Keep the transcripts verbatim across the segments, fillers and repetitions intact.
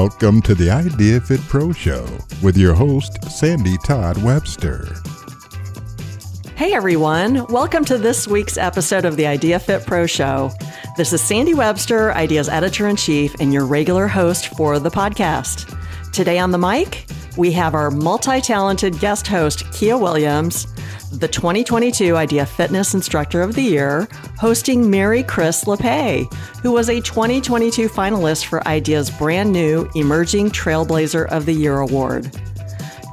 Welcome to the Idea Fit Pro Show with your host, Sandy Todd Webster. Hey everyone, welcome to this week's episode of the Idea Fit Pro Show. This is Sandy Webster, Idea's Editor-in-Chief and your regular host for the podcast. Today on the mic, we have our multi-talented guest host, Kia Williams, the twenty twenty-two Idea Fitness Instructor of the Year, hosting Mary Chris LePay, who was a twenty twenty-two finalist for Idea's brand new Emerging Trailblazer of the Year Award.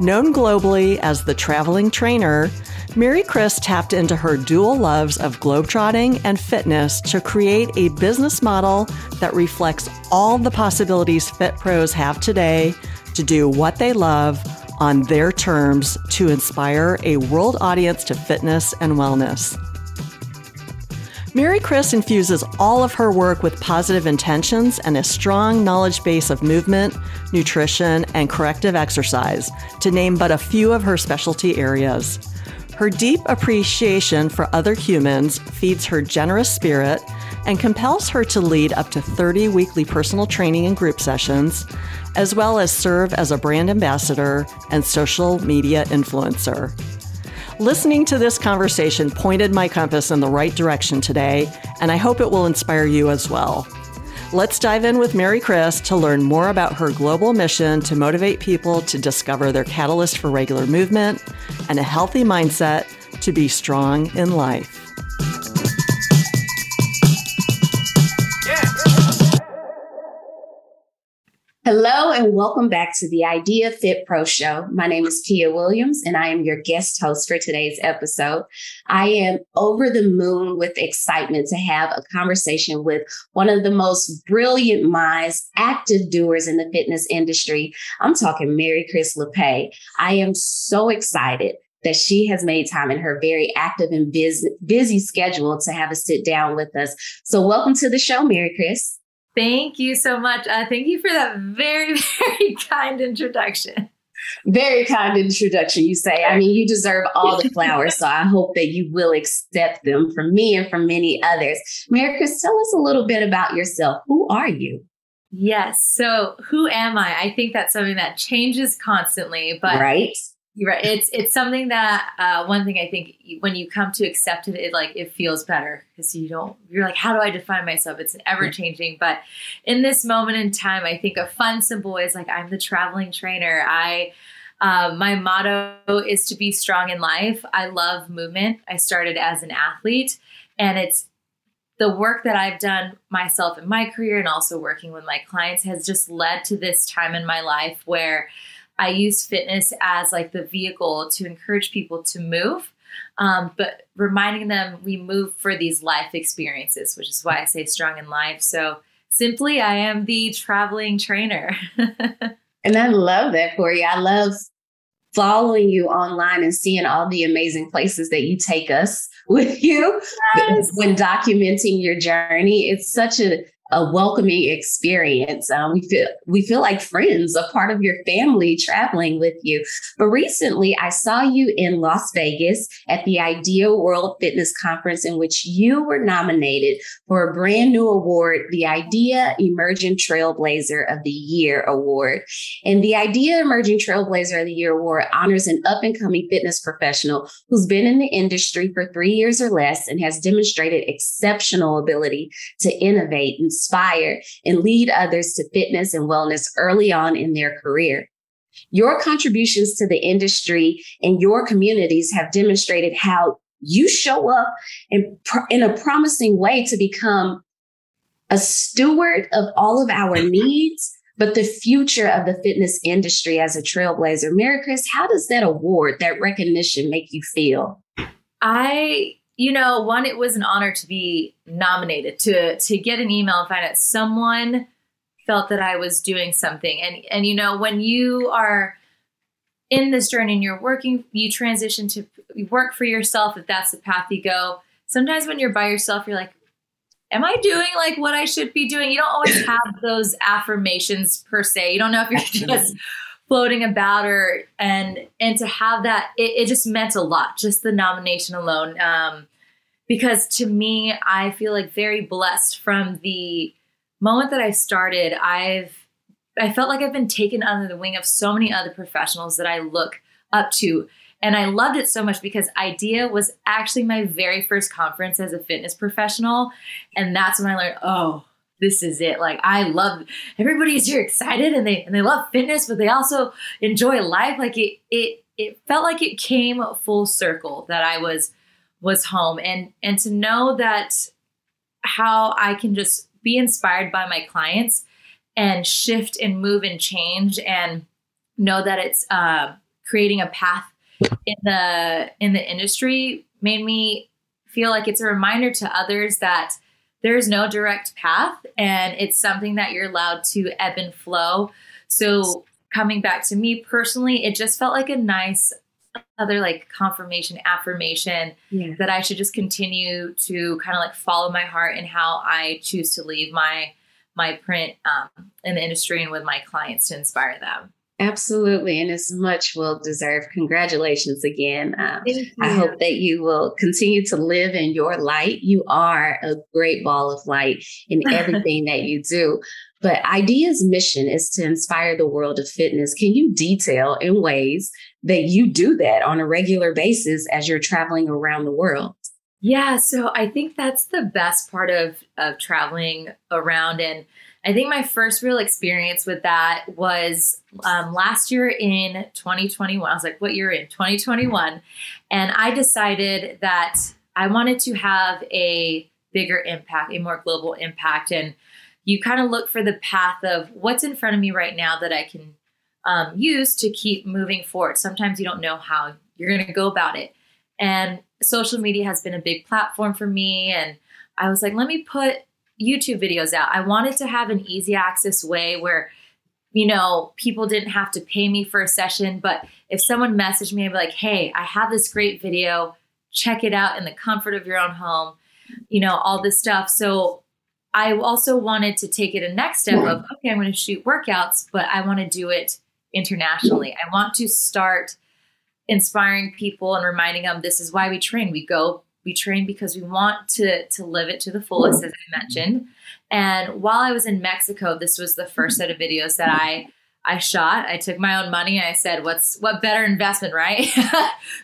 Known globally as the traveling trainer, Mary Chris tapped into her dual loves of globetrotting and fitness to create a business model that reflects all the possibilities fit pros have today to do what they love on their terms to inspire a world audience to fitness and wellness. Mary Chris infuses all of her work with positive intentions and a strong knowledge base of movement, nutrition, and corrective exercise, to name but a few of her specialty areas. Her deep appreciation for other humans feeds her generous spirit and compels her to lead up to thirty weekly personal training and group sessions, as well as serve as a brand ambassador and social media influencer. Listening to this conversation pointed my compass in the right direction today, and I hope it will inspire you as well. Let's dive in with Mary Chris to learn more about her global mission to motivate people to discover their catalyst for regular movement and a healthy mindset to be strong in life. Hello and welcome back to the Idea Fit Pro Show. My name is Kia Williams and I am your guest host for today's episode. I am over the moon with excitement to have a conversation with one of the most brilliant minds, active doers in the fitness industry. I'm talking Mary Chris LePay. I am so excited that she has made time in her very active and busy, busy schedule to have a sit down with us. So welcome to the show, Mary Chris. Thank you so much. Uh, thank you for that very, very kind introduction. Very kind introduction, you say. I mean, you deserve all the flowers, so I hope that you will accept them from me and from many others. Mary Chris, tell us a little bit about yourself. Who are you? Yes. So who am I? I think that's something that changes constantly. But right. You're right. It's it's something that uh, one thing I think when you come to accept it, it like it feels better because you don't you're like, how do I define myself? It's ever changing. But in this moment in time, I think a fun, simple way is like I'm the traveling trainer. I uh, my motto is to be strong in life. I love movement. I started as an athlete, and it's the work that I've done myself in my career and also working with my clients has just led to this time in my life where I use fitness as like the vehicle to encourage people to move, um, but reminding them we move for these life experiences, which is why I say strong in life. So simply, I am the traveling trainer. And I love that for you. I love following you online and seeing all the amazing places that you take us with you. Yes. When documenting your journey. It's such a A welcoming experience. Um, we feel we feel like friends, a part of your family traveling with you. But recently, I saw you in Las Vegas at the Idea World Fitness Conference, in which you were nominated for a brand new award, the Idea Emerging Trailblazer of the Year Award. And the Idea Emerging Trailblazer of the Year Award honors an up-and-coming fitness professional who's been in the industry for three years or less and has demonstrated exceptional ability to innovate and inspire and lead others to fitness and wellness early on in their career. Your contributions to the industry and your communities have demonstrated how you show up in, in a promising way to become a steward of all of our needs, but the future of the fitness industry as a trailblazer. Mary Chris, how does that award, that recognition make you feel? I... You know, one, it was an honor to be nominated, to to get an email and find out someone felt that I was doing something. And, and you know, when you are in this journey and you're working, you transition to work for yourself, if that's the path you go. Sometimes when you're by yourself, you're like, am I doing like what I should be doing? You don't always have those affirmations per se. You don't know if you're just floating about or, and, and to have that, it, it just meant a lot, just the nomination alone. Um, because to me, I feel like very blessed from the moment that I started. I've I felt like I've been taken under the wing of so many other professionals that I look up to. And I loved it so much because IDEA was actually my very first conference as a fitness professional. And that's when I learned, oh, this is it. Like, I love, everybody's here excited and they and they love fitness, but they also enjoy life. Like it it it felt like it came full circle that I was was home. And and to know that how I can just be inspired by my clients and shift and move and change and know that it's uh, creating a path in the in the industry made me feel like it's a reminder to others that there's no direct path and it's something that you're allowed to ebb and flow. So coming back to me personally, it just felt like a nice other like confirmation, affirmation yeah. that I should just continue to kind of like follow my heart and how I choose to leave my my print um, in the industry and with my clients to inspire them. Absolutely. And it's much well deserved. Congratulations again. Um, I hope that you will continue to live in your light. You are a great ball of light in everything that you do. But IDEA's mission is to inspire the world of fitness. Can you detail in ways that you do that on a regular basis as you're traveling around the world? Yeah, so I think that's the best part of, of traveling around. And I think my first real experience with that was um, last year in twenty twenty-one. I was like, what year in twenty twenty-one? And I decided that I wanted to have a bigger impact, a more global impact. And you kind of look for the path of what's in front of me right now that I can um, use to keep moving forward. Sometimes you don't know how you're going to go about it. And social media has been a big platform for me. And I was like, let me put YouTube videos out. I wanted to have an easy access way where, you know, people didn't have to pay me for a session. But if someone messaged me, I'd be like, hey, I have this great video, check it out in the comfort of your own home, you know, all this stuff. So I also wanted to take it a next step yeah. of, okay, I'm going to shoot workouts, but I want to do it internationally. I want to start inspiring people and reminding them this is why we train. We go, we train because we want to to live it to the fullest, as I mentioned. And while I was in Mexico, this was the first set of videos that I I shot. I took my own money. I said, what's what better investment, right?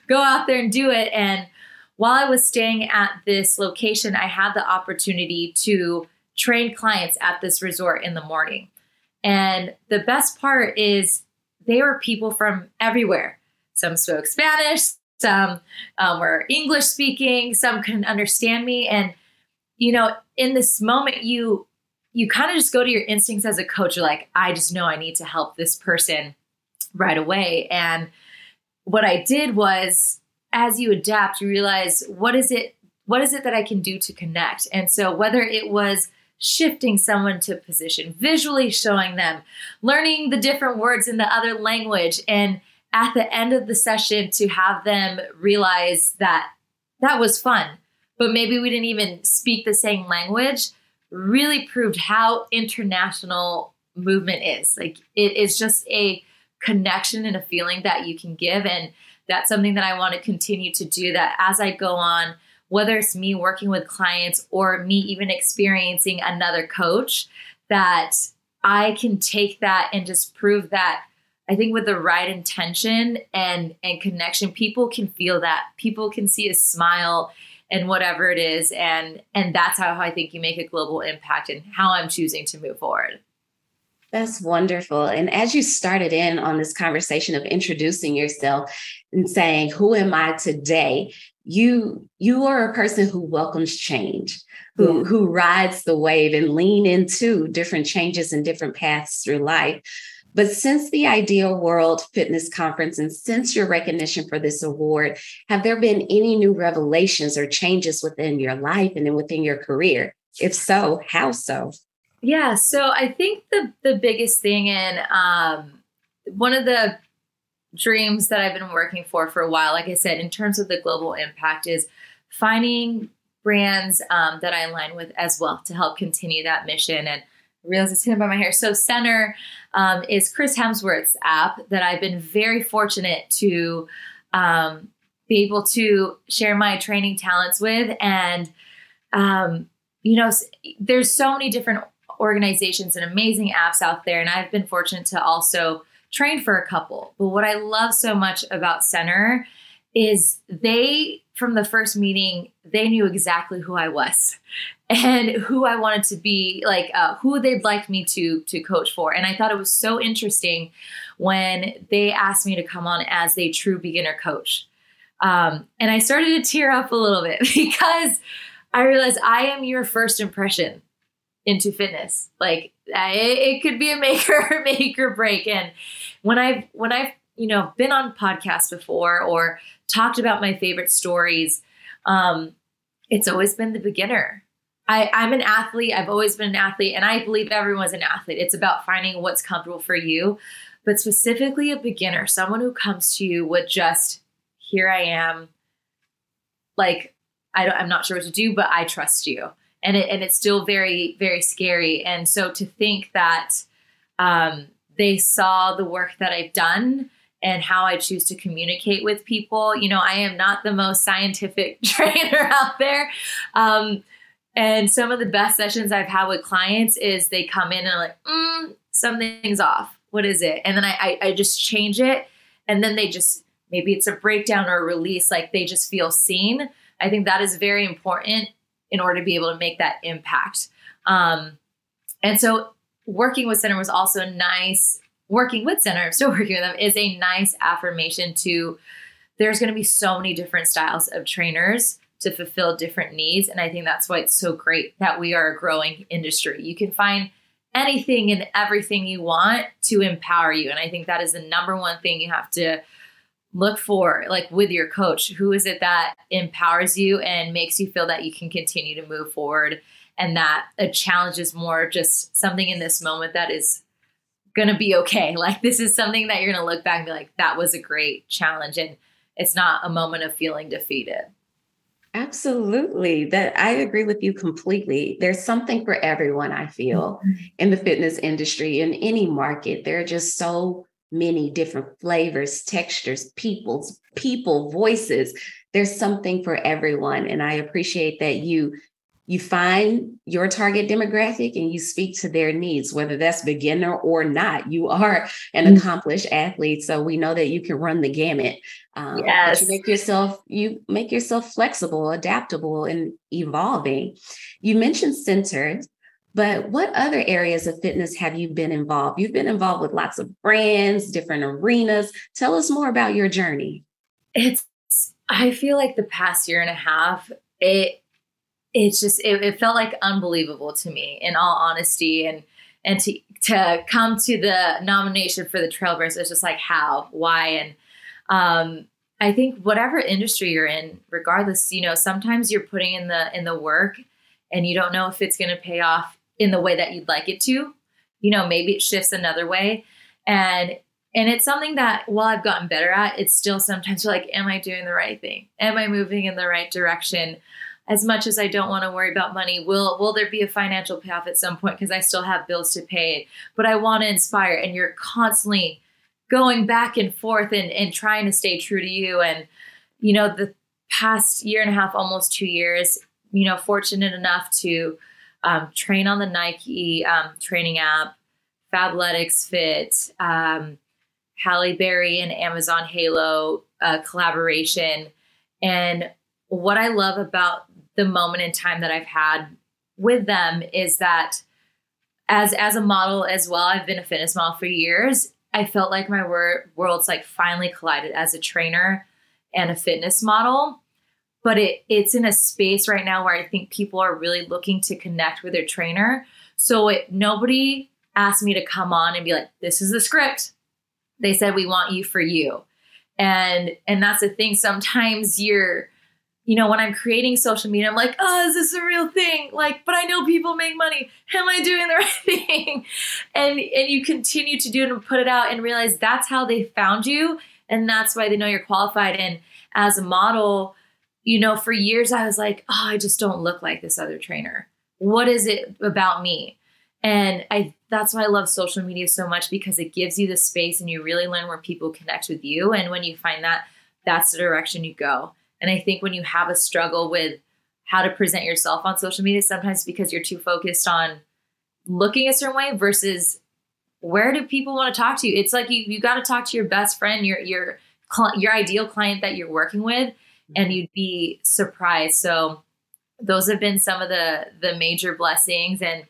Go out there and do it. And while I was staying at this location, I had the opportunity to train clients at this resort in the morning. And the best part is they were people from everywhere. Some spoke Spanish, some um, were English speaking, some couldn't understand me. And, you know, in this moment, you you kind of just go to your instincts as a coach. You're like, I just know I need to help this person right away. And what I did was, as you adapt, you realize, what is it, what is it that I can do to connect? And so whether it was shifting someone to position, visually showing them, learning the different words in the other language, and at the end of the session to have them realize that that was fun, but maybe we didn't even speak the same language, really proved how international movement is. Like, it is just a connection and a feeling that you can give. And that's something that I want to continue to do, that as I go on, whether it's me working with clients or me even experiencing another coach, that I can take that and just prove that I think with the right intention and, and connection, people can feel that. People can see a smile and whatever it is. And, and that's how I think you make a global impact and how I'm choosing to move forward. That's wonderful. And as you started in on this conversation of introducing yourself and saying, who am I today? You, you are a person who welcomes change, who, who rides the wave and lean into different changes and different paths through life. But since the Idea World Fitness Conference and since your recognition for this award, have there been any new revelations or changes within your life and then within your career? If so, how so? Yeah, so I think the, the biggest thing and um, one of the dreams that I've been working for for a while, like I said, in terms of the global impact, is finding brands um, that I align with as well to help continue that mission. And realize it's hidden by my hair. So Centr um, is Chris Hemsworth's app that I've been very fortunate to um, be able to share my training talents with. And, um, you know, there's so many different organizations and amazing apps out there. And I've been fortunate to also train for a couple. But what I love so much about Centr is they, from the first meeting, they knew exactly who I was and who I wanted to be, like uh, who they'd like me to to coach for. And I thought it was so interesting when they asked me to come on as a true beginner coach. Um, and I started to tear up a little bit because I realized I am your first impression into fitness. Like I, it could be a make or make or break. And when I've, when I've, you know, been on podcasts before or talked about my favorite stories, um, it's always been the beginner. I, I'm an athlete. I've always been an athlete, and I believe everyone's an athlete. It's about finding what's comfortable for you, but specifically a beginner, someone who comes to you with just, here I am, like, I don't, I'm not sure what to do, but I trust you. And it, and it's still very, very scary. And so to think that um, they saw the work that I've done and how I choose to communicate with people. You know, I am not the most scientific trainer out there. Um, and some of the best sessions I've had with clients is they come in and are like, mm, something's off. What is it? And then I, I, I just change it. And then they just, maybe it's a breakdown or a release. Like they just feel seen. I think that is very important in order to be able to make that impact. Um, and so working with Centr was also a nice, working with Centr, I'm still working with them, is a nice affirmation to there's going to be so many different styles of trainers to fulfill different needs. And I think that's why it's so great that we are a growing industry. You can find anything and everything you want to empower you. And I think that is the number one thing you have to look for, like with your coach. Who is it that empowers you and makes you feel that you can continue to move forward, and that a challenge is more just something in this moment that is going to be okay. Like this is something that you're going to look back and be like, that was a great challenge. And it's not a moment of feeling defeated. Absolutely. That I agree with you completely. There's something for everyone, I feel, mm-hmm. in the fitness industry, in any market. There are just so many different flavors, textures, people's people, voices. There's something for everyone. And I appreciate that you you find your target demographic and you speak to their needs, whether that's beginner or not. You are an mm-hmm. accomplished athlete. So we know that you can run the gamut. Um, yes. You make yourself, you make yourself flexible, adaptable, and evolving. You mentioned Centr. But what other areas of fitness have you been involved? You've been involved with lots of brands, different arenas. Tell us more about your journey. It's, I feel like the past year and a half, it, it's just, it, it felt like unbelievable to me, in all honesty. And, and to, to come to the nomination for the Trailblazers, it's just like, how, why? And, um, I think whatever industry you're in, regardless, you know, sometimes you're putting in the, in the work and you don't know if it's going to pay off in the way that you'd like it to. You know, maybe it shifts another way. And, and it's something that while I've gotten better at, it's still sometimes like, am I doing the right thing? Am I moving in the right direction? As much as I don't want to worry about money, will, will there be a financial payoff at some point? Cause I still have bills to pay, but I want to inspire. And you're constantly going back and forth and, and trying to stay true to you. And, you know, the past year and a half, almost two years, you know, fortunate enough to, um, train on the Nike, um, training app, Fabletics Fit, um, Halle Berry and Amazon Halo, uh, collaboration. And what I love about the moment in time that I've had with them is that as, as a model as well, I've been a fitness model for years. I felt like my wor- worlds like finally collided as a trainer and a fitness model. But it, it's in a space right now where I think people are really looking to connect with their trainer. So it, nobody asked me to come on and be like, this is the script. They said, we want you for you. And, and that's the thing. Sometimes you're, you know, when I'm creating social media, I'm like, oh, is this a real thing? Like, but I know people make money. Am I doing the right thing? And, and you continue to do it and put it out and realize that's how they found you. And that's why they know you're qualified. And as a model, you know, for years I was like, oh, I just don't look like this other trainer. What is it about me? And I, that's why I love social media so much, because it gives you the space and you really learn where people connect with you. And when you find that, that's the direction you go. And I think when you have a struggle with how to present yourself on social media, sometimes because you're too focused on looking a certain way versus where do people want to talk to you? It's like you you got to talk to your best friend, your your your ideal client that you're working with, and you'd be surprised. So those have been some of the the major blessings and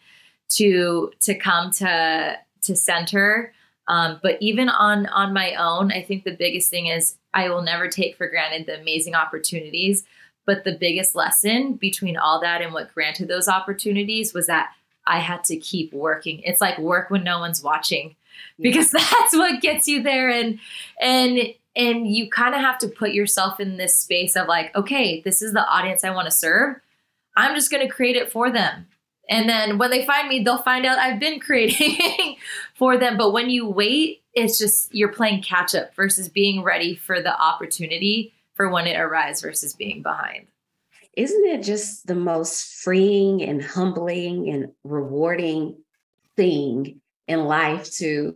to to come to to Centr. Um, but even on on my own, I think the biggest thing is I will never take for granted the amazing opportunities. But the biggest lesson between all that and what granted those opportunities was that I had to keep working. It's like work when no one's watching, because that's what gets you there. And, and, and you kind of have to put yourself in this space of like, okay, this is the audience I want to serve. I'm just going to create it for them. And then when they find me, they'll find out I've been creating for them. But when you wait, it's just, you're playing catch up versus being ready for the opportunity for when it arrives versus being behind. Isn't it just the most freeing and humbling and rewarding thing in life to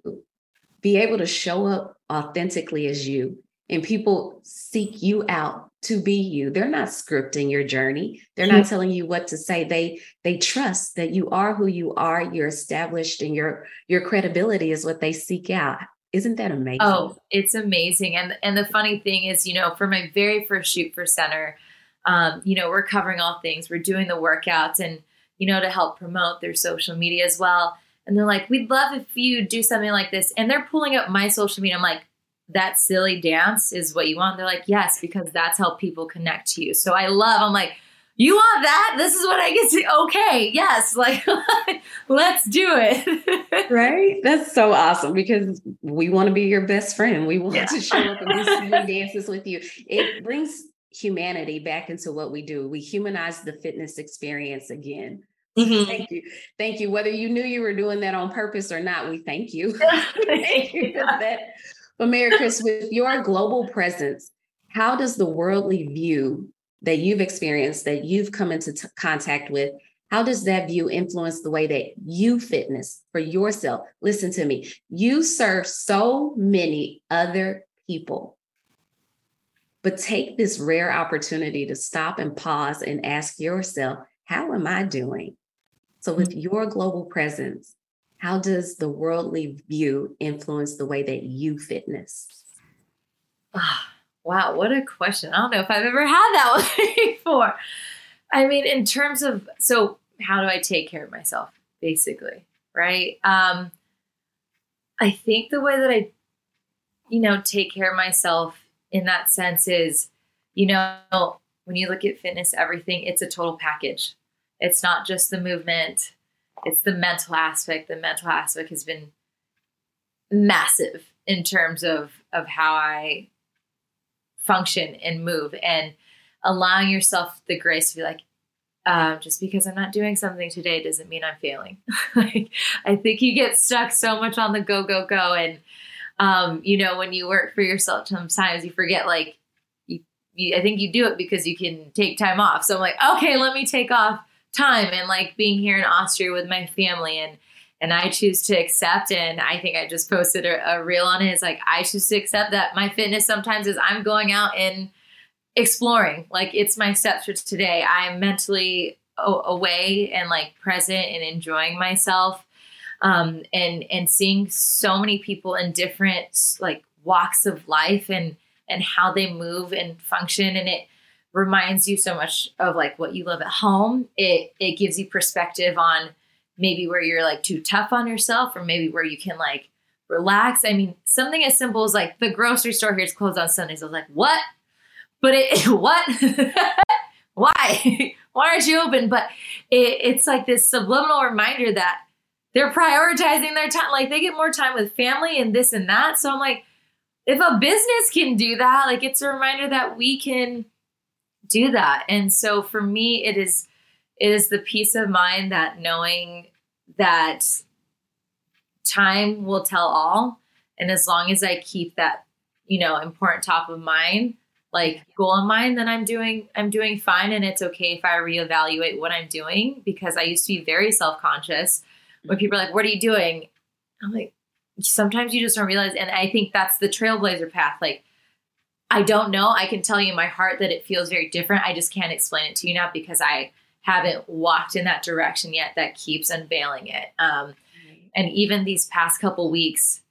be able to show up authentically as you, and people seek you out to be you? They're not scripting your journey. They're not telling you what to say. They they trust that you are who you are. You're established, and your your credibility is what they seek out. Isn't that amazing? Oh, it's amazing. And and the funny thing is, you know, for my very first shoot for Centr, um, you know, we're covering all things. We're doing the workouts and, you know, to help promote their social media as well. And they're like, we'd love if you do something like this. And they're pulling up my social media. I'm like, that silly dance is what you want? They're like, yes, because that's how people connect to you. So I love, I'm like, you want that? This is what I get to, okay, yes, like, let's do it. Right? That's so awesome, because we want to be your best friend. We want yeah. to show up and do silly dances with you. It brings humanity back into what we do. We humanize the fitness experience again. Mm-hmm. Thank you. Thank you. Whether you knew you were doing that on purpose or not, we thank you. Thank you for that. But Mary Chris, with your global presence, how does the worldly view that you've experienced, that you've come into t- contact with, how does that view influence the way that you fitness for yourself? Listen to me. You serve so many other people, but take this rare opportunity to stop and pause and ask yourself, how am I doing? So with your global presence, how does the worldly view influence the way that you fitness? Oh, wow, what a question. I don't know if I've ever had that one before. I mean, in terms of, so how do I take care of myself, basically, right? Um, I think the way that I, you know, take care of myself in that sense is, you know, when you look at fitness, everything, it's a total package. It's not just the movement. It's the mental aspect. The mental aspect has been massive in terms of, of how I function and move, and allowing yourself the grace to be like, uh, just because I'm not doing something today doesn't mean I'm failing. Like, I think you get stuck so much on the go, go, go. And, um, you know, when you work for yourself, sometimes you forget, like, you, you, I think you do it because you can take time off. So I'm like, okay, let me take off time, and like being here in Austria with my family, and and I choose to accept. And I think I just posted a, a reel on it. It's like, I choose to accept that my fitness sometimes is I'm going out and exploring. Like, it's my steps for today. I'm mentally o- away and like present and enjoying myself, um, and and seeing so many people in different like walks of life and and how they move and function, and it reminds you so much of like what you love at home. It it gives you perspective on maybe where you're like too tough on yourself, or maybe where you can like relax. I mean, something as simple as like the grocery store here is closed on Sundays. I was like, what? But it, what? Why? Why aren't you open? But it, it's like this subliminal reminder that they're prioritizing their time. Like, they get more time with family and this and that. So I'm like, if a business can do that, like, it's a reminder that we can do that. And so for me, it is, it is the peace of mind that knowing that time will tell all. And as long as I keep that, you know, important top of mind, like goal in mind, then I'm doing, I'm doing fine. And it's okay if I reevaluate what I'm doing, because I used to be very self-conscious when people are like, what are you doing? I'm like, sometimes you just don't realize. And I think that's the trailblazer path. Like, I don't know. I can tell you in my heart that it feels very different. I just can't explain it to you now because I haven't walked in that direction yet that keeps unveiling it. Um, and even these past couple weeks,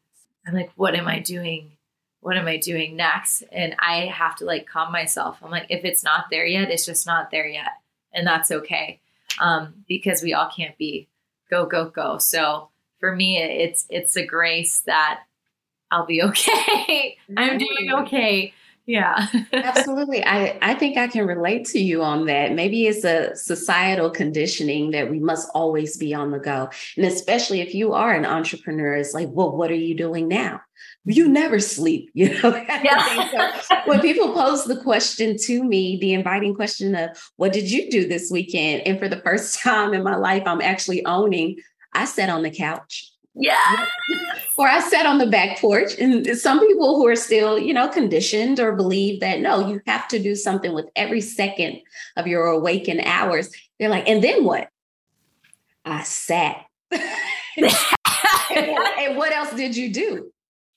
I'm like, what am I doing? What am I doing next? And I have to like calm myself. I'm like, if it's not there yet, it's just not there yet. And that's okay. Um, because we all can't be go, go, go. So for me, it's, it's a grace that I'll be okay. I'm doing okay. Yeah, absolutely. I, I think I can relate to you on that. Maybe it's a societal conditioning that we must always be on the go. And especially if you are an entrepreneur, it's like, well, what are you doing now? You never sleep, you know? Yeah. So when people pose the question to me, the inviting question of, what did you do this weekend? And for the first time in my life, I'm actually owning, I sat on the couch. Yeah. Or I sat on the back porch, and some people who are still, you know, conditioned or believe that, no, you have to do something with every second of your awakened hours. They're like, and then what? I sat. And what else did you do?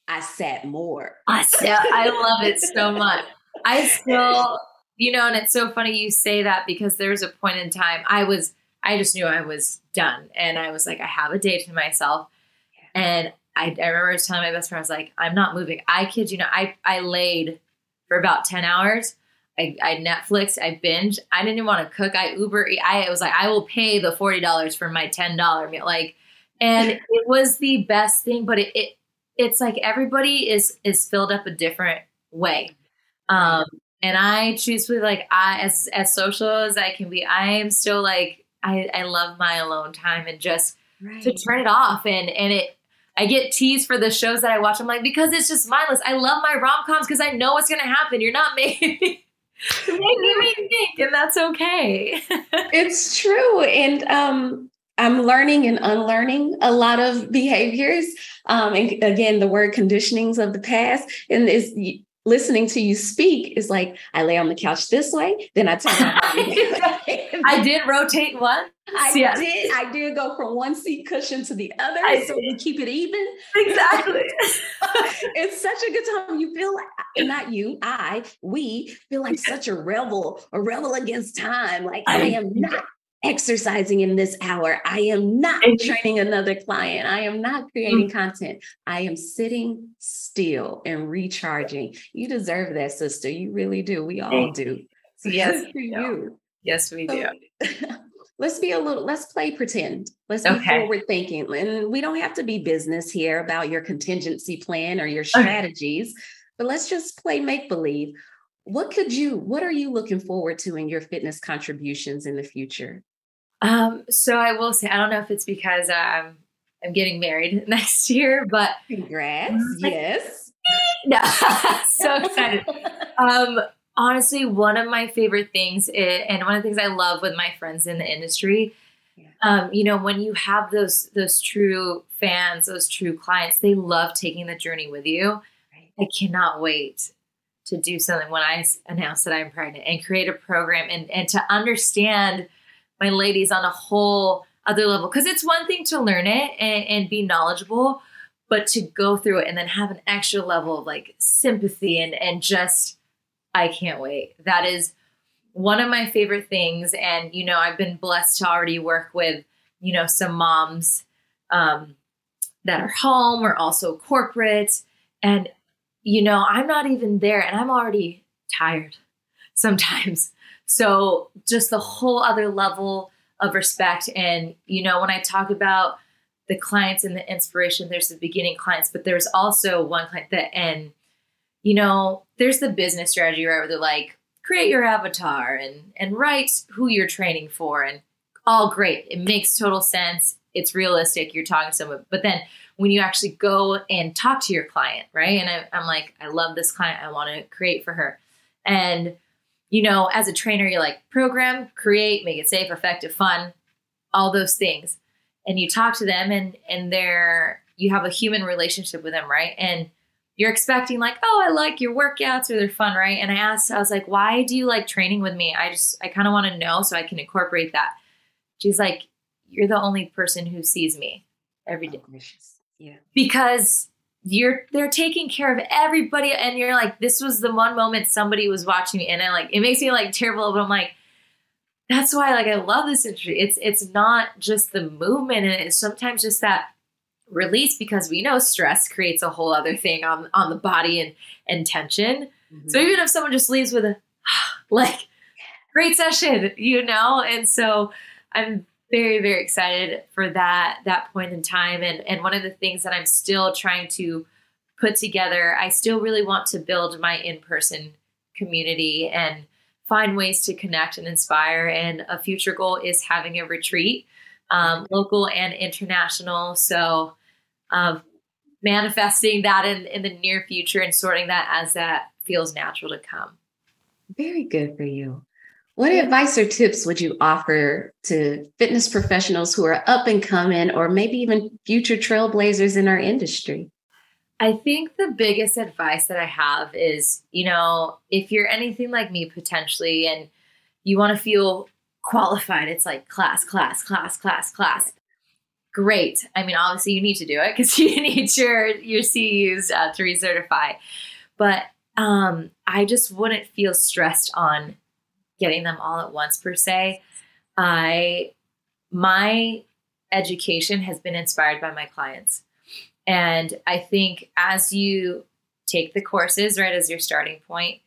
I sat more. I sat. I love it so much. I still, you know, and it's so funny you say that, because there was a point in time I was, I just knew I was done. And I was like, I have a day to myself. And I, I remember telling my best friend, I was like, I'm not moving. I kid you not, I, I laid for about ten hours. I, I Netflixed, I binged. I didn't even want to cook. I Uber, I was like, I will pay the forty dollars for my ten dollars meal. Like, and it was the best thing, but it, it it's like everybody is, is filled up a different way. Um, and I choose to like, I, as, as social as I can be, I am still like, I, I love my alone time and just right. to turn it off. And, and it, I get teased for the shows that I watch. I'm like, because it's just mindless. I love my rom-coms because I know what's going to happen. You're not making me, making me think, and that's okay. It's true. And um, I'm learning and unlearning a lot of behaviors. Um, and again, the word conditionings of the past. And it's, listening to you speak is like, I lay on the couch this way, then I turn on. I did rotate one. I yes. did. I did go from one seat cushion to the other. I so did. We keep it even. Exactly. It's such a good time. You feel like, not you, I, we feel like such a rebel, a rebel against time. Like I, I am not exercising in this hour. I am not training another client. I am not creating content. I am sitting still and recharging. You deserve that, sister. You really do. We all do. So yes, for you. Yes, we do. So, let's be a little, let's play pretend. Let's be okay. forward thinking. And we don't have to be business here about your contingency plan or your strategies, okay. but let's just play make-believe. What could you, what are you looking forward to in your fitness contributions in the future? Um, so I will say, I don't know if it's because um, I'm getting married next year, but congrats. Like, yes. No, so excited. um, honestly, one of my favorite things is, and one of the things I love with my friends in the industry, yeah. um, you know, when you have those, those true fans, those true clients, they love taking the journey with you. Right. I cannot wait to do something when I announce that I'm pregnant and create a program and, and to understand my ladies on a whole other level. Cause it's one thing to learn it and, and be knowledgeable, but to go through it and then have an extra level of like sympathy and, and just, I can't wait. That is one of my favorite things. And, you know, I've been blessed to already work with, you know, some moms um, that are home or also corporate, and, you know, I'm not even there and I'm already tired sometimes. So just the whole other level of respect. And, you know, when I talk about the clients and the inspiration, there's the beginning clients, but there's also one client that, and, you know, there's the business strategy where they're like, create your avatar and, and write who you're training for, and all great. It makes total sense. It's realistic. You're talking to someone, but then when you actually go and talk to your client, right? And I, I'm like, I love this client. I want to create for her. And, you know, as a trainer, you're like, program, create, make it safe, effective, fun, all those things. And you talk to them and, and they're, you have a human relationship with them. Right. And you're expecting like, oh, I like your workouts or they're fun. Right. And I asked, I was like, why do you like training with me? I just, I kind of want to know so I can incorporate that. She's like, you're the only person who sees me every day. Oh, yeah. Because you're, they're taking care of everybody. And you're like, this was the one moment somebody was watching me. And I like, it makes me like terrible, but I'm like, that's why, like, I love this industry. It's, it's not just the movement, and it's sometimes just that release, because we know stress creates a whole other thing on, on the body and, and tension. Mm-hmm. So even if someone just leaves with a, like, great session, you know? And so I'm very, very excited for that, that point in time. And, and one of the things that I'm still trying to put together, I still really want to build my in-person community and find ways to connect and inspire. And a future goal is having a retreat, um, local and international. So um, manifesting that in, in the near future and sorting that as that feels natural to come. Very good for you. What advice or tips would you offer to fitness professionals who are up and coming, or maybe even future trailblazers in our industry? I think the biggest advice that I have is, you know, if you're anything like me potentially, and you want to feel qualified, it's like class, class, class, class, class. Great. I mean, obviously you need to do it because you need your, your C E Us uh, to recertify. But um, I just wouldn't feel stressed on getting them all at once per se. I, my education has been inspired by my clients. And I think as you take the courses, right, as your starting point,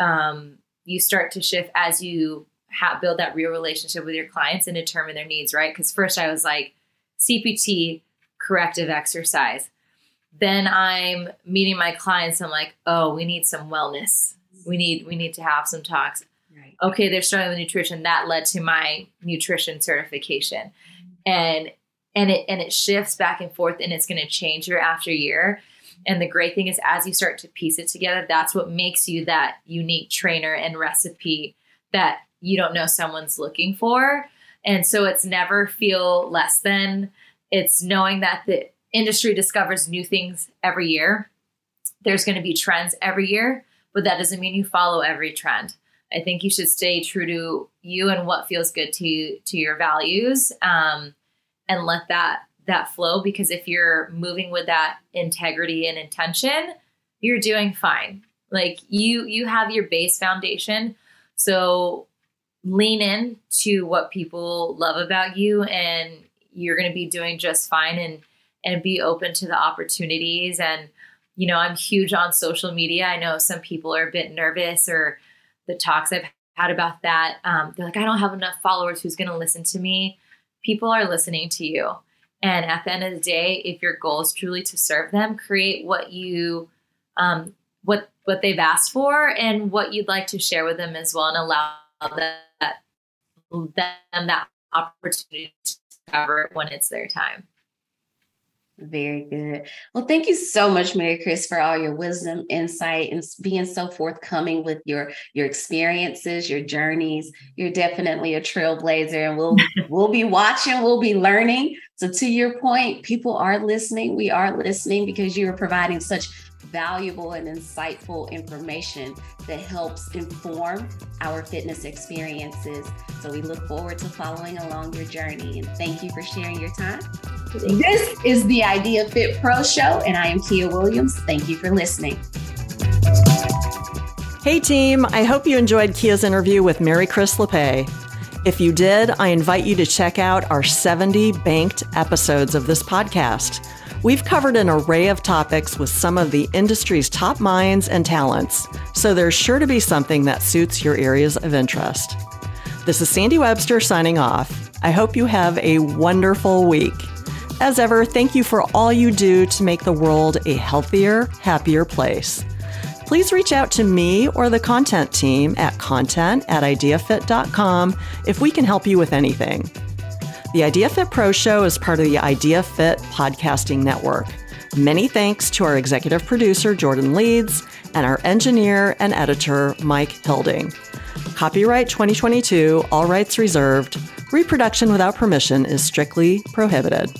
um, you start to shift as you ha- build that real relationship with your clients and determine their needs, right? Because first I was like C P T, corrective exercise. Then I'm meeting my clients. I'm like, oh, we need some wellness. We need we need to have some talks. Right. Okay, they're starting with nutrition. That led to my nutrition certification. Mm-hmm. And And it and it shifts back and forth, and it's going to change year after year. And the great thing is, as you start to piece it together, that's what makes you that unique trainer and recipe that you don't know someone's looking for. And so it's never feel less than. It's knowing that the industry discovers new things every year. There's going to be trends every year, but that doesn't mean you follow every trend. I think you should stay true to you and what feels good to to your values. Um, And let that that flow, because if you're moving with that integrity and intention, you're doing fine. Like you you have your base foundation. So lean in to what people love about you, and you're going to be doing just fine, and and be open to the opportunities. And, you know, I'm huge on social media. I know some people are a bit nervous, or the talks I've had about that. Um, they're like, I don't have enough followers. Who's going to listen to me? People are listening to you. And at the end of the day, if your goal is truly to serve them, create what you, um, what, what they've asked for and what you'd like to share with them as well, and allow that, them that opportunity to discover it when it's their time. Very good. Well, thank you so much, Mary Chris, for all your wisdom, insight, and being so forthcoming with your, your experiences, your journeys. You're definitely a trailblazer, and we'll, we'll be watching, we'll be learning. So to your point, people are listening. We are listening because you are providing such valuable and insightful information that helps inform our fitness experiences. So we look forward to following along your journey, and thank you for sharing your time. This is the Idea Fit Pro Show, and I am Kia Williams. Thank you for listening. Hey team, I hope you enjoyed Kia's interview with Mary Chris LePay. If you did, I invite you to check out our seventy banked episodes of this podcast. We've covered an array of topics with some of the industry's top minds and talents, so there's sure to be something that suits your areas of interest. This is Sandy Webster signing off. I hope you have a wonderful week. As ever, thank you for all you do to make the world a healthier, happier place. Please reach out to me or the content team at content at idea fit dot com if we can help you with anything. The Idea Fit Pro Show is part of the Idea Fit Podcasting Network. Many thanks to our executive producer, Jordan Leeds, and our engineer and editor, Mike Hilding. Copyright twenty twenty-two, all rights reserved. Reproduction without permission is strictly prohibited.